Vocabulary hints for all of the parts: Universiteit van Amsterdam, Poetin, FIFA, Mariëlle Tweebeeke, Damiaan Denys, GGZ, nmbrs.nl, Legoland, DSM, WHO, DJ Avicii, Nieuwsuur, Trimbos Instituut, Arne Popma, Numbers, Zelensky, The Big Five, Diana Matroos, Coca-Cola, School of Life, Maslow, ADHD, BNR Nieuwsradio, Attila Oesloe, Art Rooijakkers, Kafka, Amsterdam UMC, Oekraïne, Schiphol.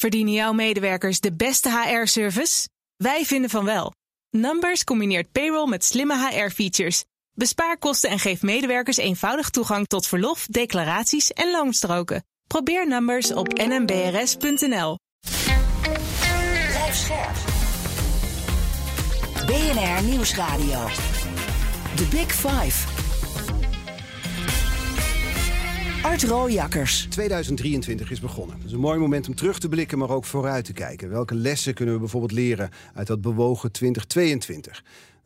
Verdienen jouw medewerkers de beste HR-service? Wij vinden van wel. Numbers combineert payroll met slimme HR-features. Bespaar kosten en geef medewerkers eenvoudig toegang tot verlof, declaraties en loonstroken. Probeer Numbers op nmbrs.nl. Blijf scherp. BNR Nieuwsradio. The Big Five. Art Rooijakkers. 2023 is begonnen. Dat is een mooi moment om terug te blikken, maar ook vooruit te kijken. Welke lessen kunnen we bijvoorbeeld leren uit dat bewogen 2022?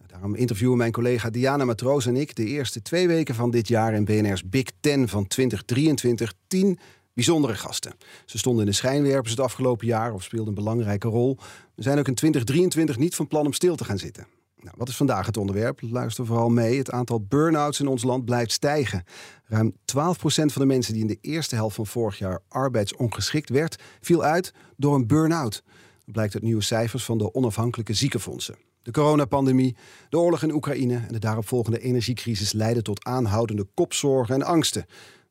Daarom interviewen mijn collega Diana Matroos en ik de eerste 2 weken van dit jaar in BNR's Big Ten van 2023 10 bijzondere gasten. Ze stonden in de schijnwerpers het afgelopen jaar of speelden een belangrijke rol. We zijn ook in 2023 niet van plan om stil te gaan zitten. Nou, wat is vandaag het onderwerp? Luister vooral mee. Het aantal burn-outs in ons land blijft stijgen. Ruim 12% van de mensen die in de eerste helft van vorig jaar arbeidsongeschikt werd, viel uit door een burn-out. Dat blijkt uit nieuwe cijfers van de onafhankelijke ziekenfondsen. De coronapandemie, de oorlog in Oekraïne en de daaropvolgende energiecrisis leiden tot aanhoudende kopzorgen en angsten.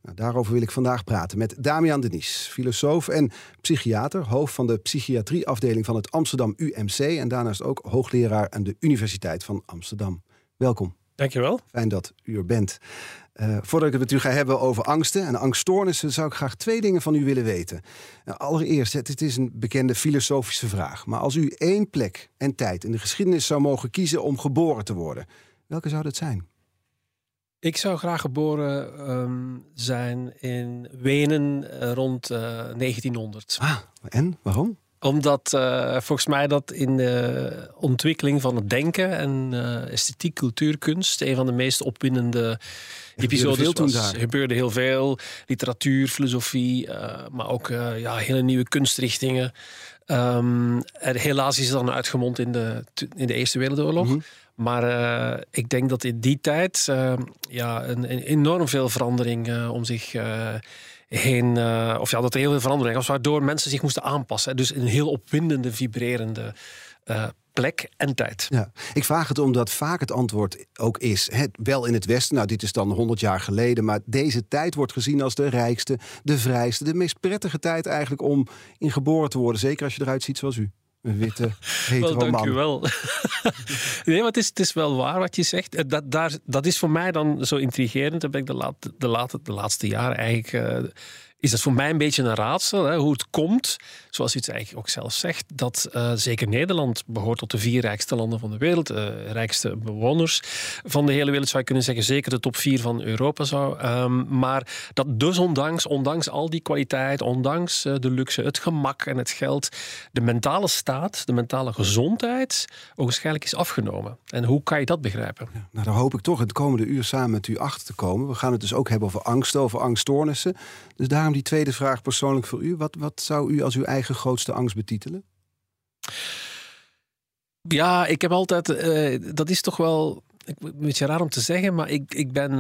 Nou, daarover wil ik vandaag praten met Damiaan Denys, filosoof en psychiater, hoofd van de psychiatrieafdeling van het Amsterdam UMC en daarnaast ook hoogleraar aan de Universiteit van Amsterdam. Welkom. Dankjewel. Fijn dat u er bent. Voordat ik het met u ga hebben over angsten en angststoornissen, zou ik graag 2 dingen van u willen weten. Allereerst, het is een bekende filosofische vraag, maar als u 1 plek en tijd in de geschiedenis zou mogen kiezen om geboren te worden, welke zou dat zijn? Ik zou graag geboren zijn in Wenen rond 1900. Ah, en? Waarom? Omdat volgens mij dat in de ontwikkeling van het denken en esthetiek, cultuur, kunst een van de meest opwindende episodes was. Er gebeurde heel veel. Literatuur, filosofie, maar ook hele nieuwe kunstrichtingen. Helaas is het dan uitgemond in de Eerste Wereldoorlog. Mm-hmm. Maar ik denk dat in die tijd een enorm veel verandering om zich heen... dat er heel veel verandering was, waardoor mensen zich moesten aanpassen. Dus een heel opwindende, vibrerende plek en tijd. Ja, ik vraag het omdat vaak het antwoord ook is, wel in het Westen, nou dit is dan 100 jaar geleden, maar deze tijd wordt gezien als de rijkste, de vrijste, de meest prettige tijd eigenlijk om in geboren te worden. Zeker als je eruit ziet zoals u. Een witte, hetero man. Dank u wel. Nee, maar het is wel waar wat je zegt. Dat is voor mij dan zo intrigerend. Heb ik de laatste jaren eigenlijk... is dat voor mij een beetje een raadsel, hoe het komt, zoals u het eigenlijk ook zelf zegt, dat zeker Nederland behoort tot de 4 rijkste landen van de wereld, rijkste bewoners van de hele wereld, zou je kunnen zeggen, zeker de top 4 van Europa zou. Maar dat dus ondanks al die kwaliteit, ondanks de luxe, het gemak en het geld, de mentale staat, de mentale gezondheid, ook waarschijnlijk is afgenomen. En hoe kan je dat begrijpen? Ja, nou, daar hoop ik toch het komende uur samen met u achter te komen. We gaan het dus ook hebben over angst, over angststoornissen. Dus daarom die tweede vraag persoonlijk voor u. Wat zou u als uw eigen grootste angst betitelen? Ja, ik heb altijd... dat is toch wel een beetje raar om te zeggen, maar ik ben...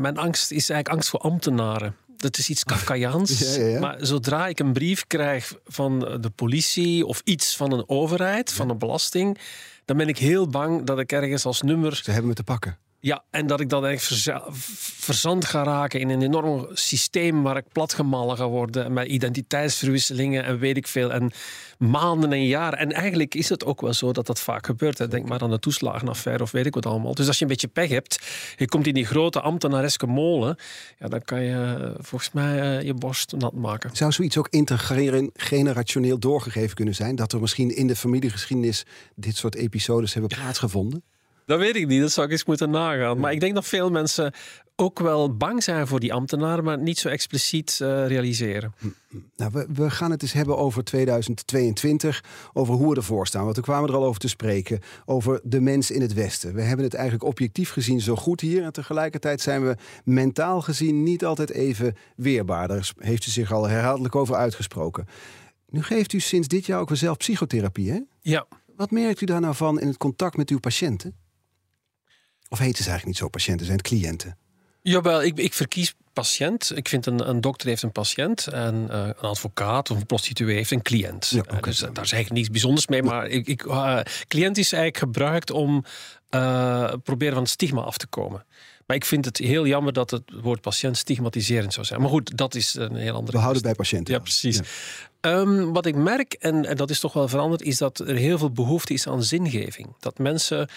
mijn angst is eigenlijk angst voor ambtenaren. Dat is iets Kafkaiaans. Ja. Maar zodra ik een brief krijg van de politie of iets van een overheid, van een belasting, dan ben ik heel bang dat ik ergens als nummer... Ze hebben me te pakken. Ja, en dat ik dan echt verzand ga raken in een enorm systeem waar ik platgemallen ga worden met identiteitsverwisselingen en weet ik veel. En maanden en jaren. En eigenlijk is het ook wel zo dat vaak gebeurt. Hè. Denk maar aan de toeslagenaffaire of weet ik wat allemaal. Dus als je een beetje pech hebt, je komt in die grote ambtenareske molen, ja, dan kan je volgens mij je borst nat maken. Zou zoiets ook intergenerationeel doorgegeven kunnen zijn? Dat er misschien in de familiegeschiedenis dit soort episodes hebben plaatsgevonden? Dat weet ik niet, dat zou ik eens moeten nagaan. Maar ik denk dat veel mensen ook wel bang zijn voor die ambtenaren, maar niet zo expliciet realiseren. Nou, we gaan het eens hebben over 2022, over hoe we ervoor staan. Want we kwamen er al over te spreken, over de mens in het Westen. We hebben het eigenlijk objectief gezien zo goed hier. En tegelijkertijd zijn we mentaal gezien niet altijd even weerbaar. Daar heeft u zich al herhaaldelijk over uitgesproken. Nu geeft u sinds dit jaar ook weer zelf psychotherapie, hè? Ja. Wat merkt u daar nou van in het contact met uw patiënten? Of heten ze eigenlijk niet zo patiënten, zijn het cliënten? Jawel, ik verkies patiënt. Ik vind een dokter heeft een patiënt en een advocaat of een prostituee heeft een cliënt. Ja, okay. Dus daar is eigenlijk niets bijzonders mee. Maar cliënt is eigenlijk gebruikt om proberen van het stigma af te komen. Maar ik vind het heel jammer dat het woord patiënt stigmatiserend zou zijn. Maar goed, dat is een heel andere... We houden bij patiënten. Ja, precies. Ja. Wat ik merk, en dat is toch wel veranderd, is dat er heel veel behoefte is aan zingeving. Dat mensen...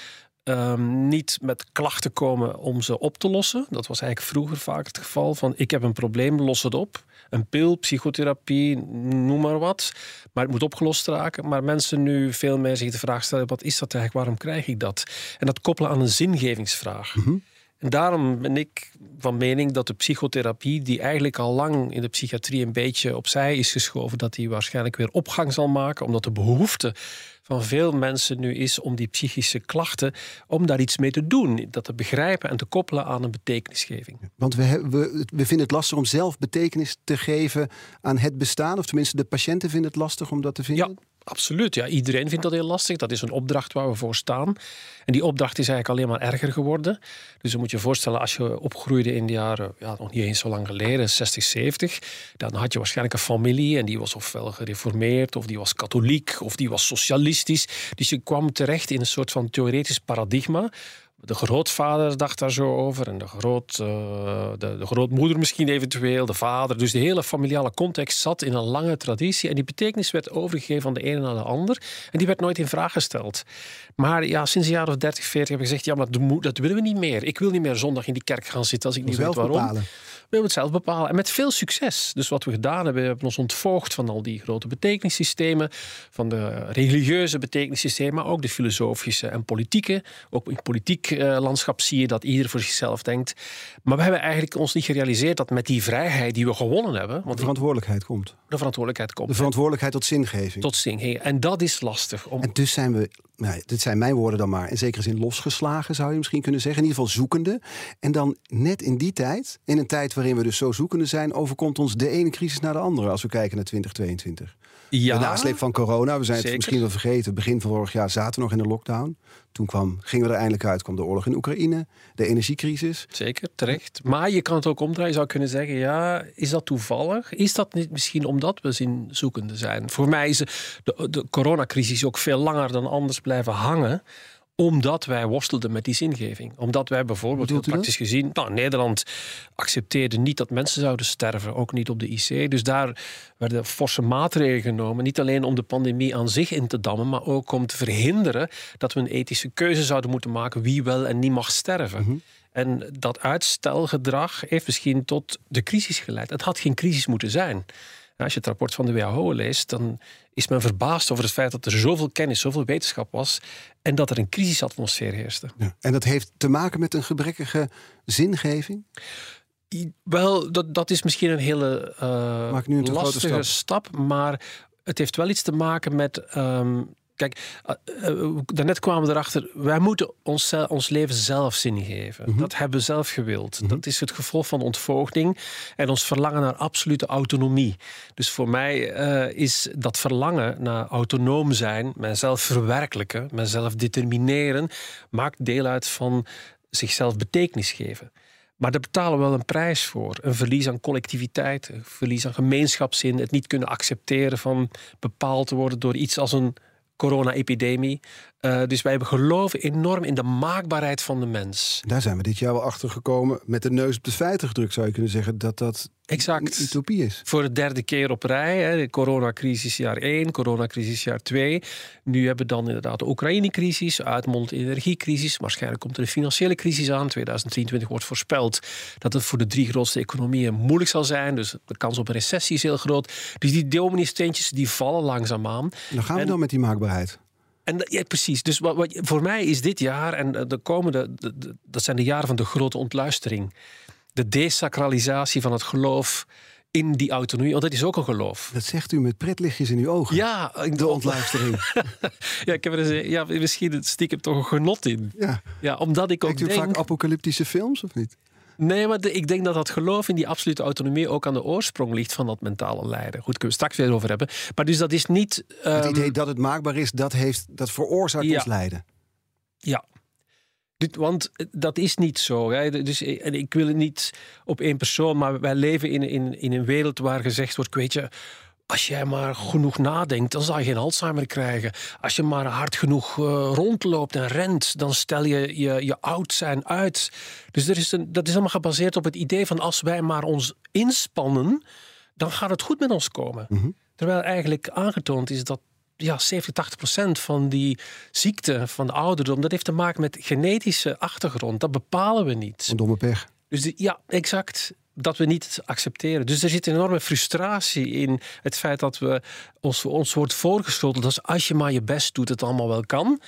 niet met klachten komen om ze op te lossen. Dat was eigenlijk vroeger vaak het geval. Van ik heb een probleem, los het op. Een pil, psychotherapie, noem maar wat. Maar het moet opgelost raken. Maar mensen nu veel meer zich de vraag stellen... wat is dat eigenlijk, waarom krijg ik dat? En dat koppelen aan een zingevingsvraag. Mm-hmm. En daarom ben ik van mening dat de psychotherapie... die eigenlijk al lang in de psychiatrie een beetje opzij is geschoven... dat die waarschijnlijk weer opgang zal maken. Omdat de behoefte... van veel mensen nu is om die psychische klachten... om daar iets mee te doen, dat te begrijpen en te koppelen aan een betekenisgeving. Want we vinden het lastig om zelf betekenis te geven aan het bestaan... of tenminste de patiënten vinden het lastig om dat te vinden? Ja, absoluut. Ja, iedereen vindt dat heel lastig. Dat is een opdracht waar we voor staan. En die opdracht is eigenlijk alleen maar erger geworden. Dus dan moet je je voorstellen, als je opgroeide in de jaren... ja, nog niet eens zo lang geleden, 60, 70... dan had je waarschijnlijk een familie... en die was ofwel gereformeerd, of die was katholiek... of die was socialist. Dus je kwam terecht in een soort van theoretisch paradigma. De grootvader dacht daar zo over en de grootmoeder misschien eventueel, de vader. Dus de hele familiale context zat in een lange traditie en die betekenis werd overgegeven van de ene naar de ander en die werd nooit in vraag gesteld. Maar ja, sinds de jaren 30, 40 heb ik gezegd, ja, maar dat willen we niet meer. Ik wil niet meer zondag in die kerk gaan zitten als ik niet weet waarom. Bepalen. We willen het zelf bepalen. En met veel succes. Dus wat we gedaan hebben, we hebben ons ontvoogd van al die grote betekenissystemen, van de religieuze betekenissystemen, maar ook de filosofische en politieke. Ook in politiek landschap zie je dat ieder voor zichzelf denkt. Maar we hebben eigenlijk ons niet gerealiseerd dat met die vrijheid die we gewonnen hebben... Want de verantwoordelijkheid komt. De verantwoordelijkheid komt. De verantwoordelijkheid tot zingeving. Tot zingeving. En dat is lastig. En dus zijn we, nou, dit zijn mijn woorden dan maar, in zekere zin losgeslagen zou je misschien kunnen zeggen. In ieder geval zoekende. En dan net in die tijd, in een tijd waarin we dus zo zoekende zijn... overkomt ons de ene crisis naar de andere als we kijken naar 2022. Ja, de nasleep van corona, we zijn het misschien wel vergeten. Begin van vorig jaar zaten we nog in de lockdown. Toen gingen we er eindelijk uit, kwam de oorlog in Oekraïne, de energiecrisis. Zeker, terecht. Maar je kan het ook omdraaien. Je zou kunnen zeggen, ja, is dat toevallig? Is dat niet misschien omdat we zinzoekende zijn? Voor mij is de coronacrisis ook veel langer dan anders blijven hangen... omdat wij worstelden met die zingeving. Omdat wij bijvoorbeeld, heel praktisch gezien... Nou, Nederland accepteerde niet dat mensen zouden sterven. Ook niet op de IC. Dus daar werden forse maatregelen genomen. Niet alleen om de pandemie aan zich in te dammen... maar ook om te verhinderen dat we een ethische keuze zouden moeten maken... wie wel en niet mag sterven. Mm-hmm. En dat uitstelgedrag heeft misschien tot de crisis geleid. Het had geen crisis moeten zijn. Als je het rapport van de WHO leest... dan is men verbaasd over het feit dat er zoveel kennis, zoveel wetenschap was... en dat er een crisisatmosfeer heerste. Ja. En dat heeft te maken met een gebrekkige zingeving? Wel, dat is misschien een hele lastige stap... maar het heeft wel iets te maken met... Kijk, daarnet kwamen we erachter... wij moeten ons leven zelf zin geven. Mm-hmm. Dat hebben we zelf gewild. Mm-hmm. Dat is het gevolg van ontvoogding... en ons verlangen naar absolute autonomie. Dus voor mij is dat verlangen naar autonoom zijn... mijzelf verwerkelijken, mijzelf determineren... maakt deel uit van zichzelf betekenis geven... Maar daar betalen we wel een prijs voor. Een verlies aan collectiviteit, een verlies aan gemeenschapszin... het niet kunnen accepteren van bepaald te worden door iets als een... corona-epidemie. Dus wij geloven enorm in de maakbaarheid van de mens. Daar zijn we dit jaar wel achter gekomen. Met de neus op de feiten gedrukt zou je kunnen zeggen dat exact. Een utopie is. Voor de derde keer op rij. Hè, de coronacrisis jaar 1, coronacrisis jaar 2. Nu hebben we dan inderdaad de Oekraïne-crisis, uitmondt energiecrisis. Waarschijnlijk komt er een financiële crisis aan. 2023 wordt voorspeld dat het voor de 3 grootste economieën moeilijk zal zijn. Dus de kans op een recessie is heel groot. Dus die domino-steentjes die vallen langzaamaan. Dan gaan we dan met die maakbaarheid. En, ja, precies. Dus wat voor mij is dit jaar en de komende... dat zijn de jaren van de grote ontluistering. De desacralisatie van het geloof in die autonomie. Want dat is ook een geloof. Dat zegt u met pretlichtjes in uw ogen. Ja. De ontluistering. Ja, ik heb er eens, misschien stiekem toch een genot in. Ja. Ja, omdat ik ook denk... Kijkt u vaak apocalyptische films of niet? Nee, maar ik denk dat dat geloof in die absolute autonomie... ook aan de oorsprong ligt van dat mentale lijden. Goed, kunnen we straks weer over hebben. Maar dus dat is niet... Het idee dat het maakbaar is, dat veroorzaakt ons lijden. Ja. Want dat is niet zo. Hè. Dus, en ik wil het niet op één persoon... maar wij leven in een wereld waar gezegd wordt... weet je, als jij maar genoeg nadenkt, dan zal je geen Alzheimer krijgen. Als je maar hard genoeg rondloopt en rent, dan stel je je oud zijn uit. Dus dat is allemaal gebaseerd op het idee van als wij maar ons inspannen, dan gaat het goed met ons komen. Mm-hmm. Terwijl eigenlijk aangetoond is dat 70-80% van die ziekte van de ouderdom, dat heeft te maken met genetische achtergrond. Dat bepalen we niet. Een domme pech. Dus exact. Dat we niet accepteren. Dus er zit een enorme frustratie in het feit dat we ons wordt voorgeschoteld als als je maar je best doet, het allemaal wel kan.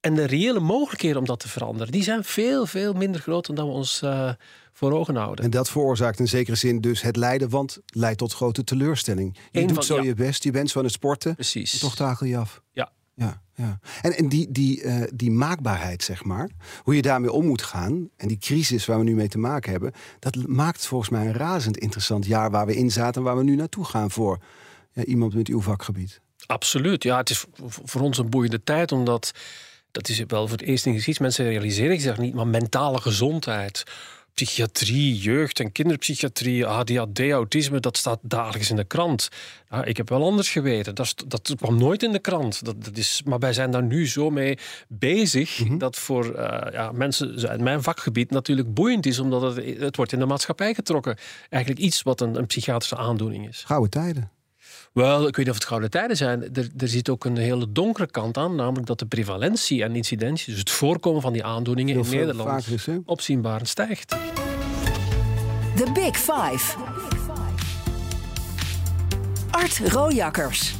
En de reële mogelijkheden om dat te veranderen, die zijn veel, veel minder groot dan we ons voor ogen houden. En dat veroorzaakt in zekere zin dus het lijden, want het leidt tot grote teleurstelling. Je best, je bent zo aan het sporten, precies. En toch takel je af. Ja. En die maakbaarheid, zeg maar, hoe je daarmee om moet gaan, en die crisis waar we nu mee te maken hebben, dat maakt volgens mij een razend interessant jaar waar we in zaten en waar we nu naartoe gaan voor iemand met uw vakgebied. Absoluut, ja, het is voor ons een boeiende tijd, omdat, dat is wel voor het eerst in geschiedenis, mensen realiseren zich niet, maar mentale gezondheid, psychiatrie, jeugd- en kinderpsychiatrie, ADHD, autisme, dat staat dagelijks in de krant. Ja, ik heb wel anders geweten. Dat kwam nooit in de krant. Maar wij zijn daar nu zo mee bezig, mm-hmm, dat voor mensen uit mijn vakgebied natuurlijk boeiend is, omdat het wordt in de maatschappij getrokken. Eigenlijk iets wat een psychiatrische aandoening is. Gouden tijden. Wel, ik weet niet of het gouden tijden zijn. Er zit ook een hele donkere kant aan, namelijk dat de prevalentie en incidentie, dus het voorkomen van die aandoeningen in Nederland, opzienbaar stijgt. The Big Five. Art Rooijakkers.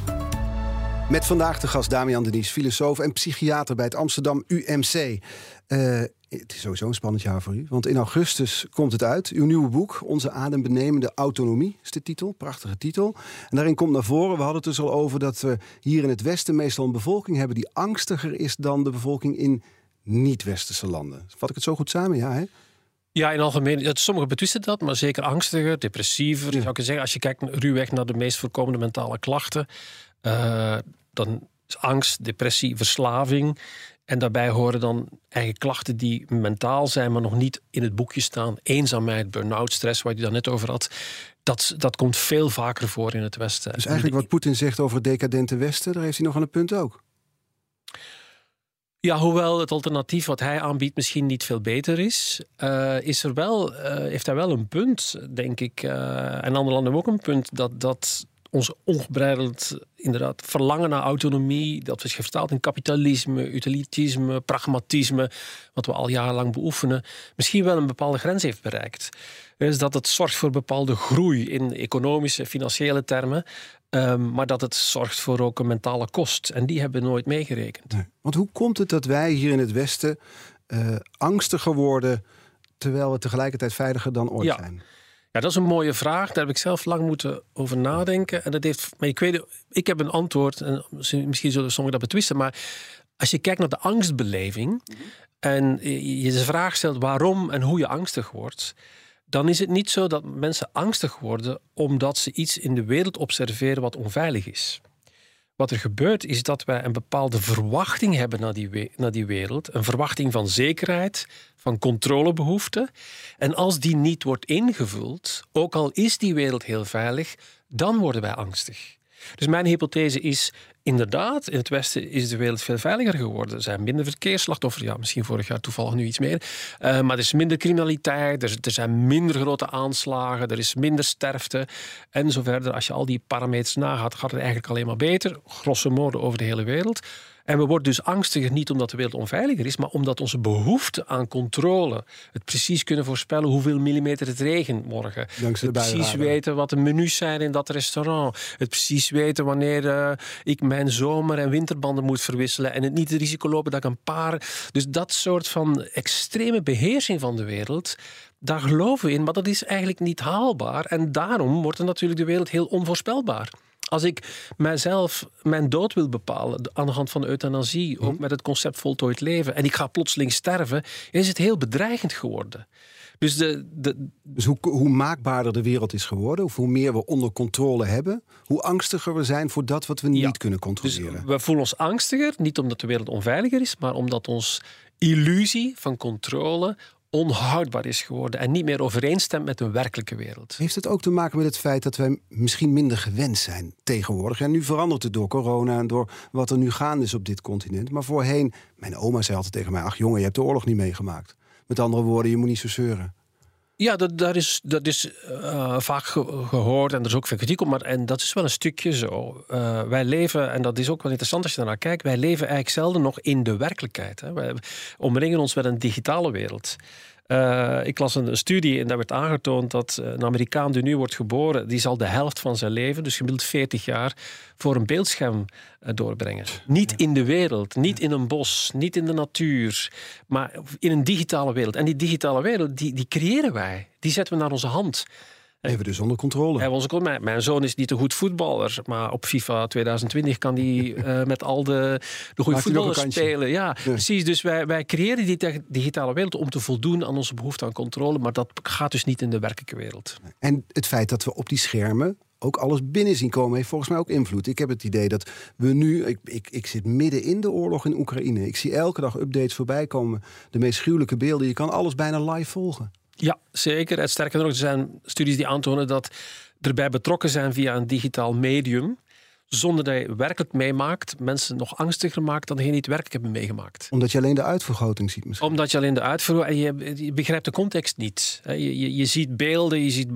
Met vandaag de gast Damiaan Denys, filosoof en psychiater bij het Amsterdam UMC. Het is sowieso een spannend jaar voor u, want in augustus komt het uit. Uw nieuwe boek, Onze adembenemende autonomie, is de titel. Prachtige titel. En daarin komt naar voren, we hadden het dus al over, dat we hier in het Westen meestal een bevolking hebben die angstiger is dan de bevolking in niet-Westerse landen. Vat ik het zo goed samen? Ja, hè? Ja, in algemeen. Sommigen betwisten dat, maar zeker angstiger, depressiever. Ja. Zou ik zeggen, als je kijkt ruwweg naar de meest voorkomende mentale klachten, dan is angst, depressie, verslaving. En daarbij horen dan eigen klachten die mentaal zijn, maar nog niet in het boekje staan. Eenzaamheid, burn-out, stress, waar je daar net over had. Dat komt veel vaker voor in het Westen. Dus eigenlijk wat Poetin zegt over het decadente Westen, daar heeft hij nog aan een punt ook. Ja, hoewel het alternatief wat hij aanbiedt misschien niet veel beter is, heeft hij wel een punt, denk ik. En andere landen ook een punt, dat ons ongebreideld inderdaad verlangen naar autonomie, dat is vertaald in kapitalisme, utilitisme, pragmatisme, wat we al jarenlang beoefenen, misschien wel een bepaalde grens heeft bereikt. Dus dat het zorgt voor bepaalde groei in economische, financiële termen, maar dat het zorgt voor ook een mentale kost. En die hebben we nooit meegerekend. Nee. Want hoe komt het dat wij hier in het Westen angstiger worden, terwijl we tegelijkertijd veiliger dan ooit zijn? Ja, dat is een mooie vraag. Daar heb ik zelf lang moeten over nadenken. En dat heeft, maar ik heb een antwoord. En misschien zullen sommigen dat betwisten. Maar als je kijkt naar de angstbeleving, en je de vraag stelt waarom en hoe je angstig wordt, dan is het niet zo dat mensen angstig worden omdat ze iets in de wereld observeren wat onveilig is. Wat er gebeurt is dat wij een bepaalde verwachting hebben naar die wereld. Een verwachting van zekerheid, van controlebehoeften. En als die niet wordt ingevuld, ook al is die wereld heel veilig, dan worden wij angstig. Dus mijn hypothese is, inderdaad, in het Westen is de wereld veel veiliger geworden. Er zijn minder verkeersslachtoffers. Ja, misschien vorig jaar toevallig nu iets meer. Maar er is minder criminaliteit, er zijn minder grote aanslagen, er is minder sterfte en zo verder. Als je al die parameters nagaat, gaat het eigenlijk alleen maar beter. Grosso modo over de hele wereld. En we worden dus angstiger niet omdat de wereld onveiliger is, maar omdat onze behoefte aan controle, het precies kunnen voorspellen hoeveel millimeter het regent morgen, het precies weten wat de menus zijn in dat restaurant, het precies weten wanneer ik mijn zomer- en winterbanden moet verwisselen en het niet het risico lopen dat ik een paar... Dus dat soort van extreme beheersing van de wereld, daar geloven we in, maar dat is eigenlijk niet haalbaar. En daarom wordt natuurlijk de wereld heel onvoorspelbaar. Als ik mijzelf mijn dood wil bepalen aan de hand van de euthanasie, ook met het concept voltooid leven, en ik ga plotseling sterven, is het heel bedreigend geworden. Dus, dus hoe maakbaarder de wereld is geworden, of hoe meer we onder controle hebben, hoe angstiger we zijn voor dat wat we niet kunnen controleren. Dus we voelen ons angstiger, niet omdat de wereld onveiliger is, maar omdat ons illusie van controle onhoudbaar is geworden en niet meer overeenstemt met een werkelijke wereld. Heeft het ook te maken met het feit dat wij misschien minder gewend zijn tegenwoordig? En nu verandert het door corona en door wat er nu gaande is op dit continent. Maar voorheen, mijn oma zei altijd tegen mij, ach jongen, je hebt de oorlog niet meegemaakt. Met andere woorden, je moet niet zo zeuren. Ja, dat is vaak gehoord en er is ook veel kritiek op. Maar, en dat is wel een stukje zo. Wij leven, en dat is ook wel interessant als je daarnaar kijkt, wij leven eigenlijk zelden nog in de werkelijkheid. Hè. Wij omringen ons met een digitale wereld. Ik las een studie en daar werd aangetoond dat een Amerikaan die nu wordt geboren, die zal de helft van zijn leven, dus gemiddeld 40 jaar, voor een beeldscherm doorbrengen. Niet in de wereld, niet in een bos, niet in de natuur, maar in een digitale wereld. En die digitale wereld, die creëren wij. Die zetten we naar onze hand. Hebben we dus onder controle. Mijn zoon is niet een goed voetballer, maar op FIFA 2020 kan die met al de goede voetballers spelen. Ja, nee. Precies. Dus wij creëren die digitale wereld om te voldoen aan onze behoefte aan controle, maar dat gaat dus niet in de werkelijke wereld. En het feit dat we op die schermen ook alles binnen zien komen, heeft volgens mij ook invloed. Ik heb het idee dat we nu... Ik zit midden in de oorlog in Oekraïne. Ik zie elke dag updates voorbij komen. De meest gruwelijke beelden. Je kan alles bijna live volgen. Ja, zeker. En sterker nog, er zijn studies die aantonen dat erbij betrokken zijn via een digitaal medium, zonder dat je werkelijk meemaakt, mensen nog angstiger maakt dan die niet werkelijk hebben meegemaakt. Omdat je alleen de uitvergroting ziet misschien? Omdat je alleen de uitvergroting... Je begrijpt de context niet. Je ziet beelden, je ziet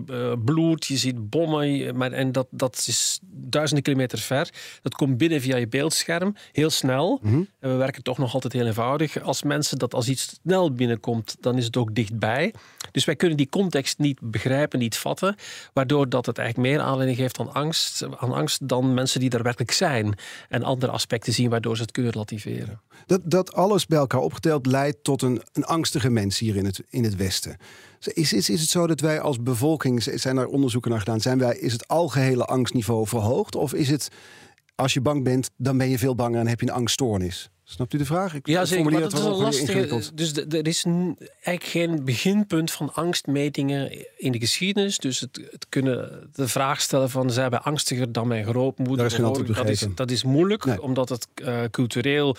bloed, je ziet bommen, en dat is duizenden kilometer ver. Dat komt binnen via je beeldscherm, heel snel. Mm-hmm. En we werken toch nog altijd heel eenvoudig. Als mensen dat als iets snel binnenkomt, dan is het ook dichtbij. Dus wij kunnen die context niet begrijpen, niet vatten, waardoor dat het eigenlijk meer aanleiding geeft aan angst dan mensen die er werkelijk zijn en andere aspecten zien waardoor ze het kunnen relativeren. Dat alles bij elkaar opgeteld leidt tot een angstige mens hier in het Westen. Is het zo dat wij als bevolking, zijn daar onderzoeken naar gedaan, is het algehele angstniveau verhoogd? Of is het, als je bang bent, dan ben je veel banger en heb je een angststoornis? Snapt u de vraag? Ja, zeker, maar dat is een lastige. Dus er is eigenlijk geen beginpunt van angstmetingen in de geschiedenis. Dus het kunnen de vraag stellen van, zijn wij angstiger dan mijn grootmoeder? Dat is moeilijk, nee. Omdat het cultureel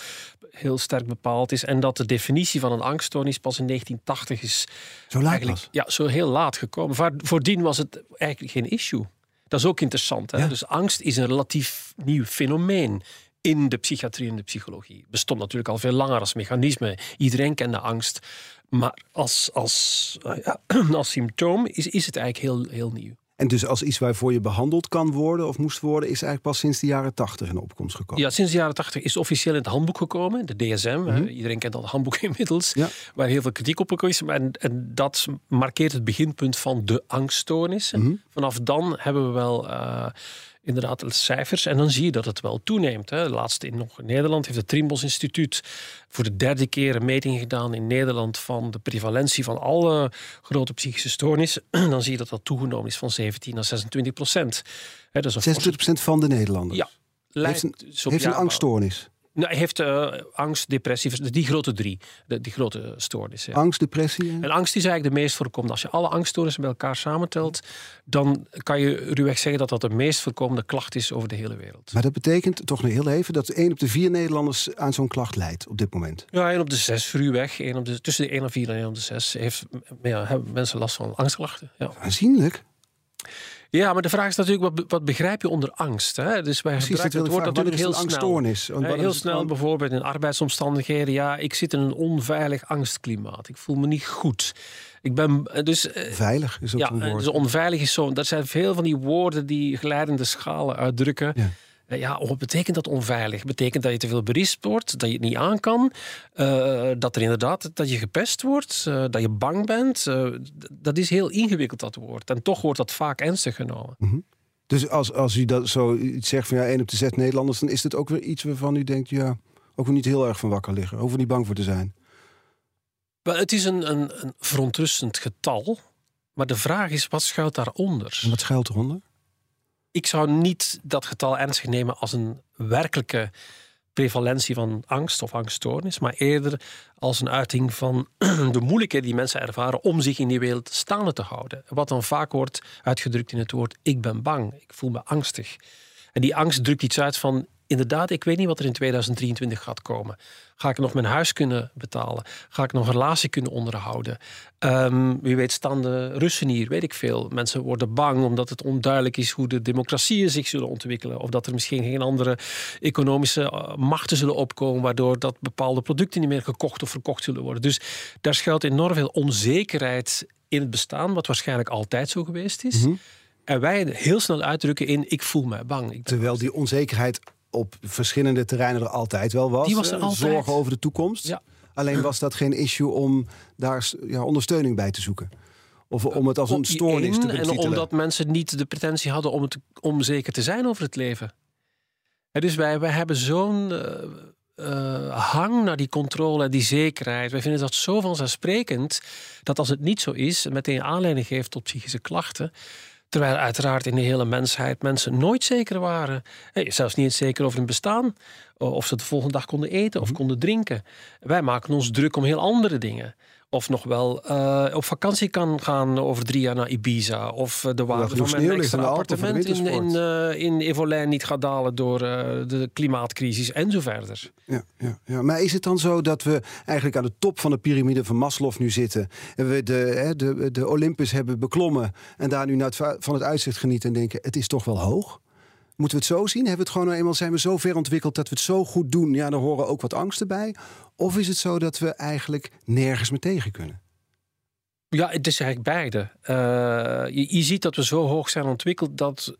heel sterk bepaald is. En dat de definitie van een angststoornis pas in 1980 is. Zo laat was? Ja, zo heel laat gekomen. Voordien was het eigenlijk geen issue. Dat is ook interessant. Hè? Ja. Dus angst is een relatief nieuw fenomeen. In de psychiatrie en de psychologie. Bestond natuurlijk al veel langer als mechanisme. Iedereen kende angst. Maar als symptoom is het eigenlijk heel, heel nieuw. En dus als iets waarvoor je behandeld kan worden of moest worden, is eigenlijk pas sinds de jaren 80 in de opkomst gekomen. Ja, sinds de jaren 80 is officieel in het handboek gekomen, de DSM. Mm-hmm. Iedereen kent dat handboek inmiddels, ja. Waar heel veel kritiek op is. En dat markeert het beginpunt van de angststoornissen. Mm-hmm. Vanaf dan hebben we wel... inderdaad, cijfers. En dan zie je dat het wel toeneemt. Hè. Laatst in Nederland heeft het Trimbos Instituut voor de derde keer een meting gedaan in Nederland van de prevalentie van alle grote psychische stoornissen. Dan zie je dat dat toegenomen is van 17% naar 26%. Hè, dat is 26% van de Nederlanders? Ja. Heeft een angststoornis? Nou, hij heeft angst, depressie, die grote drie. Die grote stoornissen. Ja. Angst, depressie? Ja. En angst is eigenlijk de meest voorkomende. Als je alle angststoornissen bij elkaar samentelt, dan kan je ruwweg zeggen dat dat de meest voorkomende klacht is over de hele wereld. Maar dat betekent toch nog heel even dat 1 op de 4 Nederlanders aan zo'n klacht leidt op dit moment? Ja, 1 op de 6 ruwweg. Tussen de 1 op 4 en 1 op de 6 hebben mensen last van angstklachten. Ja. Aanzienlijk. Ja, maar de vraag is natuurlijk, wat begrijp je onder angst? Hè? Dus wij gebruiken het woord natuurlijk heel snel. Heel snel bijvoorbeeld in arbeidsomstandigheden. Ja, ik zit in een onveilig angstklimaat. Ik voel me niet goed. Ik ben dus... Veilig is ook een woord. Dus onveilig is zo. Dat zijn veel van die woorden die glijdende schalen uitdrukken. Ja. Ja, wat betekent dat onveilig? Betekent dat je te veel berispt wordt, dat je het niet aan kan, dat je gepest wordt, dat je bang bent. Dat is heel ingewikkeld, dat woord. En toch wordt dat vaak ernstig genomen. Mm-hmm. Dus als u dat zo iets zegt van 1 op de 6 Nederlanders, dan is het ook weer iets waarvan u denkt, ja, ook niet heel erg van wakker liggen, hoeven niet bang voor te zijn. Wel, het is een verontrustend getal, maar de vraag is, wat schuilt daaronder? En wat schuilt eronder? Ik zou niet dat getal ernstig nemen als een werkelijke prevalentie van angst of angststoornis, maar eerder als een uiting van de moeilijkheden die mensen ervaren om zich in die wereld staande te houden. Wat dan vaak wordt uitgedrukt in het woord ik ben bang, ik voel me angstig. En die angst drukt iets uit van inderdaad, ik weet niet wat er in 2023 gaat komen. Ga ik nog mijn huis kunnen betalen? Ga ik nog een relatie kunnen onderhouden? Wie weet staan de Russen hier, weet ik veel. Mensen worden bang omdat het onduidelijk is hoe de democratieën zich zullen ontwikkelen. Of dat er misschien geen andere economische machten zullen opkomen, waardoor dat bepaalde producten niet meer gekocht of verkocht zullen worden. Dus daar schuilt enorm veel onzekerheid in het bestaan, wat waarschijnlijk altijd zo geweest is. Mm-hmm. En wij heel snel uitdrukken in ik voel mij bang. Terwijl die onzekerheid op verschillende terreinen er altijd wel was. Die was er altijd. Zorgen over de toekomst. Ja. Alleen was dat geen issue om daar ondersteuning bij te zoeken. Of om het als een stoornis te betitelen. En omdat mensen niet de pretentie hadden om zeker te zijn over het leven. En dus wij hebben zo'n hang naar die controle en die zekerheid. Wij vinden dat zo vanzelfsprekend dat als het niet zo is, meteen aanleiding geeft tot psychische klachten. Terwijl uiteraard in de hele mensheid mensen nooit zeker waren. Zelfs niet zeker over hun bestaan. Of ze de volgende dag konden eten of konden drinken. Wij maken ons druk om heel andere dingen. Of nog wel op vakantie kan gaan over 3 jaar naar Ibiza. Of de waarde van mijn extra appartement in Evolijn niet gaat dalen door de klimaatcrisis en zo verder. Ja. Maar is het dan zo dat we eigenlijk aan de top van de piramide van Maslow nu zitten? En we de Olympus hebben beklommen en daar nu van het uitzicht genieten en denken, het is toch wel hoog? Moeten we het zo zien? Hebben we het gewoon eenmaal, zijn we zo ver ontwikkeld dat we het zo goed doen? Ja, daar horen ook wat angsten bij. Of is het zo dat we eigenlijk nergens meer tegen kunnen? Ja, het is eigenlijk beide. Je ziet dat we zo hoog zijn ontwikkeld dat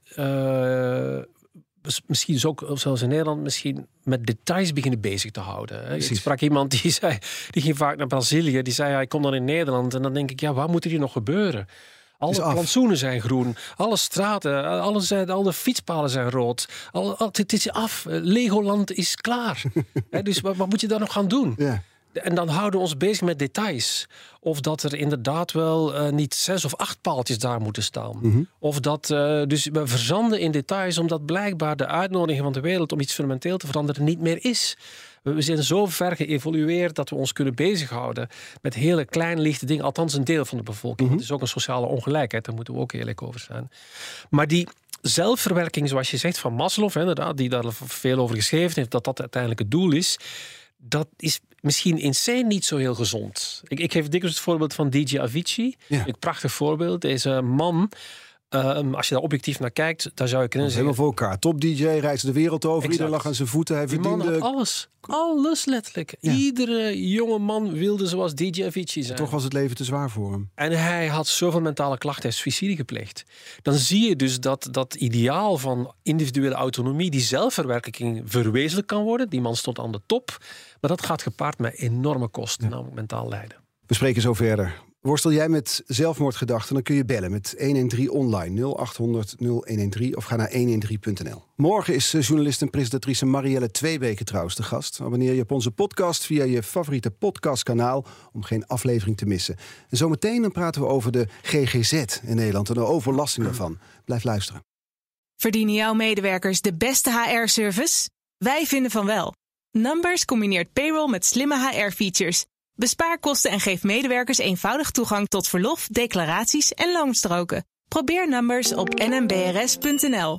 misschien ook, zoals in Nederland, misschien met details beginnen bezig te houden. Precies. Ik sprak iemand die ging vaak naar Brazilië. Die zei, ja, ik kom dan in Nederland. En dan denk ik, ja, wat moet er hier nog gebeuren? Alle plantsoenen zijn groen, alle straten, alle fietspalen zijn rood. Het is af, Legoland is klaar. He, dus wat moet je daar nog gaan doen? Yeah. En dan houden we ons bezig met details. Of dat er inderdaad wel niet 6 of 8 paaltjes daar moeten staan. Mm-hmm. Of dat, dus we verzanden in details omdat blijkbaar de uitnodiging van de wereld om iets fundamenteel te veranderen niet meer is. We zijn zo ver geëvolueerd dat we ons kunnen bezighouden met hele kleine lichte dingen. Althans een deel van de bevolking. Mm-hmm. Het is ook een sociale ongelijkheid, daar moeten we ook eerlijk over zijn. Maar die zelfverwerking, zoals je zegt, van Maslow, inderdaad, die daar veel over geschreven heeft, dat dat uiteindelijk het doel is, dat is misschien in zijn niet zo heel gezond. Ik geef dikwijls het voorbeeld van DJ Avicii. Ja. Een prachtig voorbeeld. Deze man, als je daar objectief naar kijkt, daar zou ik kunnen zeggen, helemaal voor elkaar. Top DJ, reisde de wereld over. Exact. Iedereen lag aan zijn voeten. Hij verdiende alles. Alles letterlijk. Ja. Iedere jonge man wilde zoals DJ Avicii zijn. Toch was het leven te zwaar voor hem. En hij had zoveel mentale klachten. Hij is suïcide gepleegd. Dan zie je dus dat dat ideaal van individuele autonomie, die zelfverwerking verwezenlijk kan worden. Die man stond aan de top. Maar dat gaat gepaard met enorme kosten, namelijk mentaal lijden. We spreken zo verder. Worstel jij met zelfmoordgedachten, dan kun je bellen met 113 online 0800 0113 of ga naar 113.nl. Morgen is journalist en presentatrice Mariëlle Tweebeeke trouwens de gast. Abonneer je op onze podcast via je favoriete podcastkanaal om geen aflevering te missen. En zometeen dan praten we over de GGZ in Nederland en de overlasting daarvan. Blijf luisteren. Verdienen jouw medewerkers de beste HR-service? Wij vinden van wel. Numbers combineert payroll met slimme HR-features. Bespaar kosten en geef medewerkers eenvoudig toegang tot verlof, declaraties en loonstroken. Probeer Numbers op nmbrs.nl.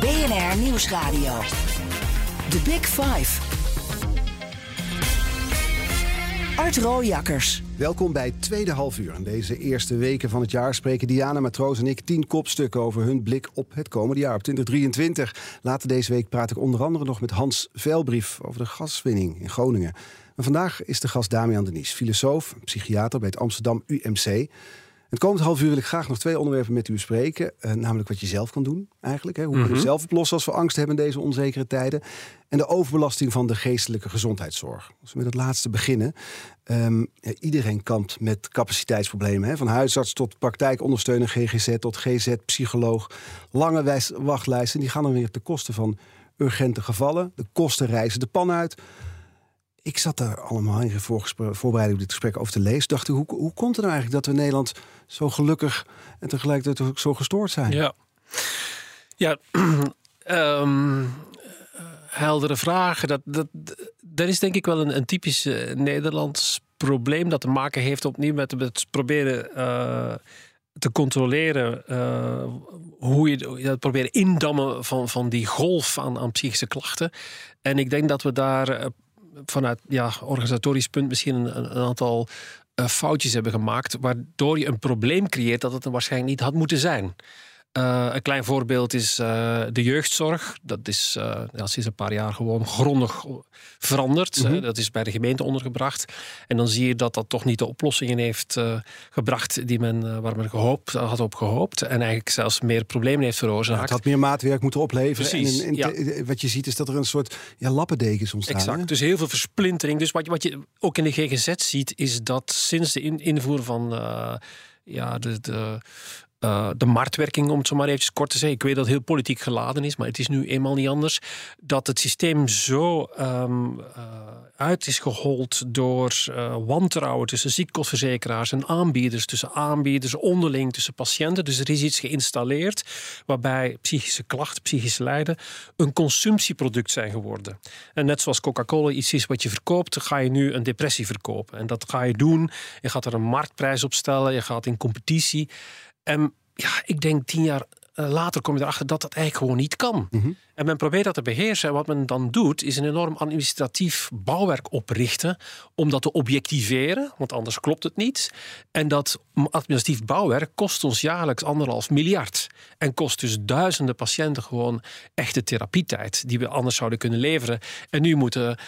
BNR Nieuwsradio. The Big Five. Art Rooijakkers. Welkom bij het tweede halfuur. In deze eerste weken van het jaar spreken Diana Matroos en ik 10 kopstukken over hun blik op het komende jaar, op 2023. Later deze week praat ik onder andere nog met Hans Veilbrief over de gaswinning in Groningen. En vandaag is de gast Damiaan Denys, filosoof, psychiater bij het Amsterdam UMC. Het komend half uur wil ik graag nog twee onderwerpen met u bespreken. Namelijk wat je zelf kan doen eigenlijk. Hè. Hoe kunnen we zelf oplossen als we angst hebben in deze onzekere tijden. En de overbelasting van de geestelijke gezondheidszorg. Als we met het laatste beginnen. Iedereen kampt met capaciteitsproblemen. Hè. Van huisarts tot praktijkondersteuner, GGZ tot GZ-psycholoog. Lange wachtlijsten. Die gaan dan weer ten koste van urgente gevallen. De kosten reizen de pan uit. Ik zat daar allemaal in voorbereiding op dit gesprek over te lezen. Dacht ik, hoe komt het nou eigenlijk dat we in Nederland zo gelukkig en tegelijkertijd ook zo gestoord zijn? Ja. Heldere vragen. Dat is denk ik wel een typisch Nederlands probleem dat te maken heeft opnieuw met het proberen te controleren, hoe je dat proberen indammen van die golf aan psychische klachten. En ik denk dat we daar vanuit organisatorisch punt misschien een aantal foutjes hebben gemaakt, waardoor je een probleem creëert dat het er waarschijnlijk niet had moeten zijn. Een klein voorbeeld is de jeugdzorg. Dat is sinds een paar jaar gewoon grondig veranderd. Mm-hmm. Dat is bij de gemeente ondergebracht. En dan zie je dat dat toch niet de oplossingen heeft gebracht die waar men had op gehoopt. En eigenlijk zelfs meer problemen heeft veroorzaakt. Het had meer maatwerk moeten opleveren. Precies, en wat je ziet is dat er een soort lappendeken is ontstaan. Exact, hè? Dus heel veel versplintering. Dus wat je ook in de GGZ ziet, is dat sinds de invoer van de marktwerking, om het zo maar even kort te zeggen. Ik weet dat het heel politiek geladen is, maar het is nu eenmaal niet anders. Dat het systeem zo uit is gehold door wantrouwen tussen ziektekostenverzekeraars en aanbieders. Tussen aanbieders, onderling, tussen patiënten. Dus er is iets geïnstalleerd waarbij psychische klachten, psychisch lijden een consumptieproduct zijn geworden. En net zoals Coca-Cola iets is wat je verkoopt, ga je nu een depressie verkopen. En dat ga je doen. Je gaat er een marktprijs op stellen. Je gaat in competitie. En ik denk 10 jaar later kom je erachter dat dat eigenlijk gewoon niet kan. Mm-hmm. En men probeert dat te beheersen. En wat men dan doet, is een enorm administratief bouwwerk oprichten om dat te objectiveren, want anders klopt het niet. En dat administratief bouwwerk kost ons jaarlijks 1,5 miljard. En kost dus duizenden patiënten gewoon echte therapietijd die we anders zouden kunnen leveren. En nu moeten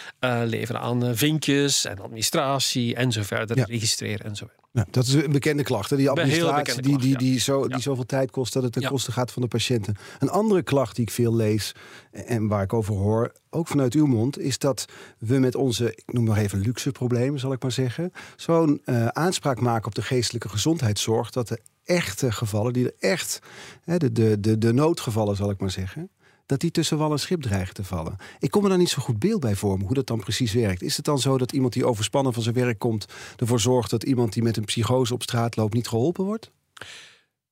leveren aan vinkjes en administratie en zo verder, registreren en zo verder. Ja, dat is een bekende klacht, hè? Die administratie die zoveel tijd kost dat het ten koste gaat van de patiënten. Een andere klacht die ik veel lees en waar ik over hoor, ook vanuit uw mond, is dat we met onze, ik noem maar even luxe problemen, zal ik maar zeggen, zo'n aanspraak maken op de geestelijke gezondheidszorg, dat de echte gevallen, die er echt, de noodgevallen, zal ik maar zeggen, dat die tussen wal en schip dreigen te vallen. Ik kom me daar niet zo goed beeld bij vormen, hoe dat dan precies werkt. Is het dan zo dat iemand die overspannen van zijn werk komt ervoor zorgt dat iemand die met een psychose op straat loopt niet geholpen wordt?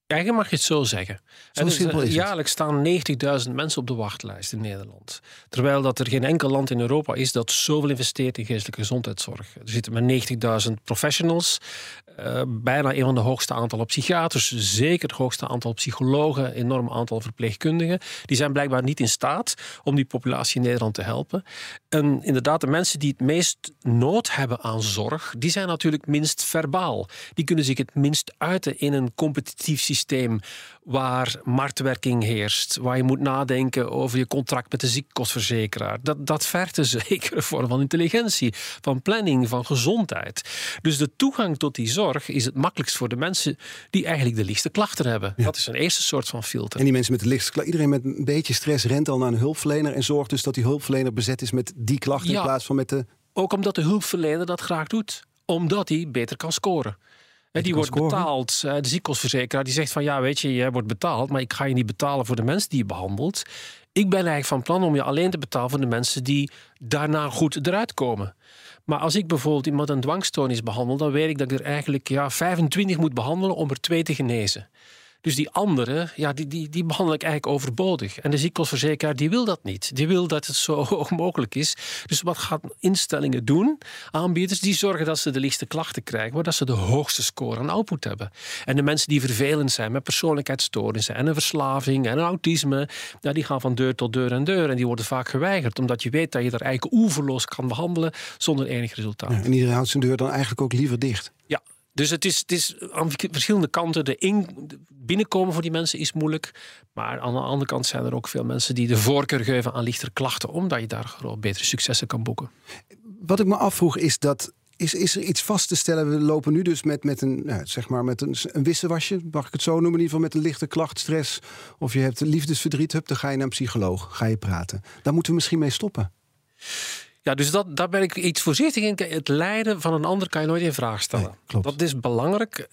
Eigenlijk mag je het zo zeggen. Zo simpel is het. Jaarlijks staan 90.000 mensen op de wachtlijst in Nederland. Terwijl dat er geen enkel land in Europa is dat zoveel investeert in geestelijke gezondheidszorg. Er zitten maar 90.000 professionals. Bijna een van de hoogste aantal psychiaters. Zeker het hoogste aantal psychologen. Enorm aantal verpleegkundigen. Die zijn blijkbaar niet in staat om die populatie in Nederland te helpen. En inderdaad, de mensen die het meest nood hebben aan zorg, die zijn natuurlijk minst verbaal. Die kunnen zich het minst uiten in een competitief systeem waar marktwerking heerst, waar je moet nadenken over je contract met de ziektekostenverzekeraar. Dat vergt een zekere vorm van intelligentie, van planning, van gezondheid. Dus de toegang tot die zorg is het makkelijkst voor de mensen die eigenlijk de lichtste klachten hebben. Ja. Dat is een eerste soort van filter. En die mensen met de lichtste klachten, iedereen met een beetje stress rent al naar een hulpverlener en zorgt dus dat die hulpverlener bezet is met die klachten in plaats van met de... Ook omdat de hulpverlener dat graag doet. Omdat hij beter kan scoren. Die wordt betaald. De ziektekostenverzekeraar die zegt van jij wordt betaald, maar ik ga je niet betalen voor de mensen die je behandelt. Ik ben eigenlijk van plan om je alleen te betalen voor de mensen die daarna goed eruit komen. Maar als ik bijvoorbeeld iemand een dwangstoornis behandel, dan weet ik dat ik er eigenlijk 25 moet behandelen om er 2 te genezen. Dus die anderen, die behandel ik eigenlijk overbodig. En de ziektekostenverzekeraar die wil dat niet. Die wil dat het zo hoog mogelijk is. Dus wat gaan instellingen doen? Aanbieders die zorgen dat ze de lichtste klachten krijgen, maar dat ze de hoogste score aan output hebben. En de mensen die vervelend zijn met persoonlijkheidsstoornissen en een verslaving en een autisme, die gaan van deur tot deur en deur. En die worden vaak geweigerd, omdat je weet dat je daar eigenlijk oeverloos kan behandelen zonder enig resultaat. Ja, en iedereen houdt zijn deur dan eigenlijk ook liever dicht. Ja. Dus het is aan verschillende kanten. Binnenkomen voor die mensen is moeilijk. Maar aan de andere kant zijn er ook veel mensen die de voorkeur geven aan lichter klachten, omdat je daar betere successen kan boeken. Wat ik me afvroeg is dat Is er iets vast te stellen? We lopen nu dus met een wissewasje, mag ik het zo noemen, in ieder geval met een lichte klacht, stress, of je hebt liefdesverdriet, dan ga je naar een psycholoog, ga je praten. Daar moeten we misschien mee stoppen. Ja, dus daar ben ik iets voorzichtig in. Het lijden van een ander kan je nooit in vraag stellen. Nee, klopt. Dat is belangrijk.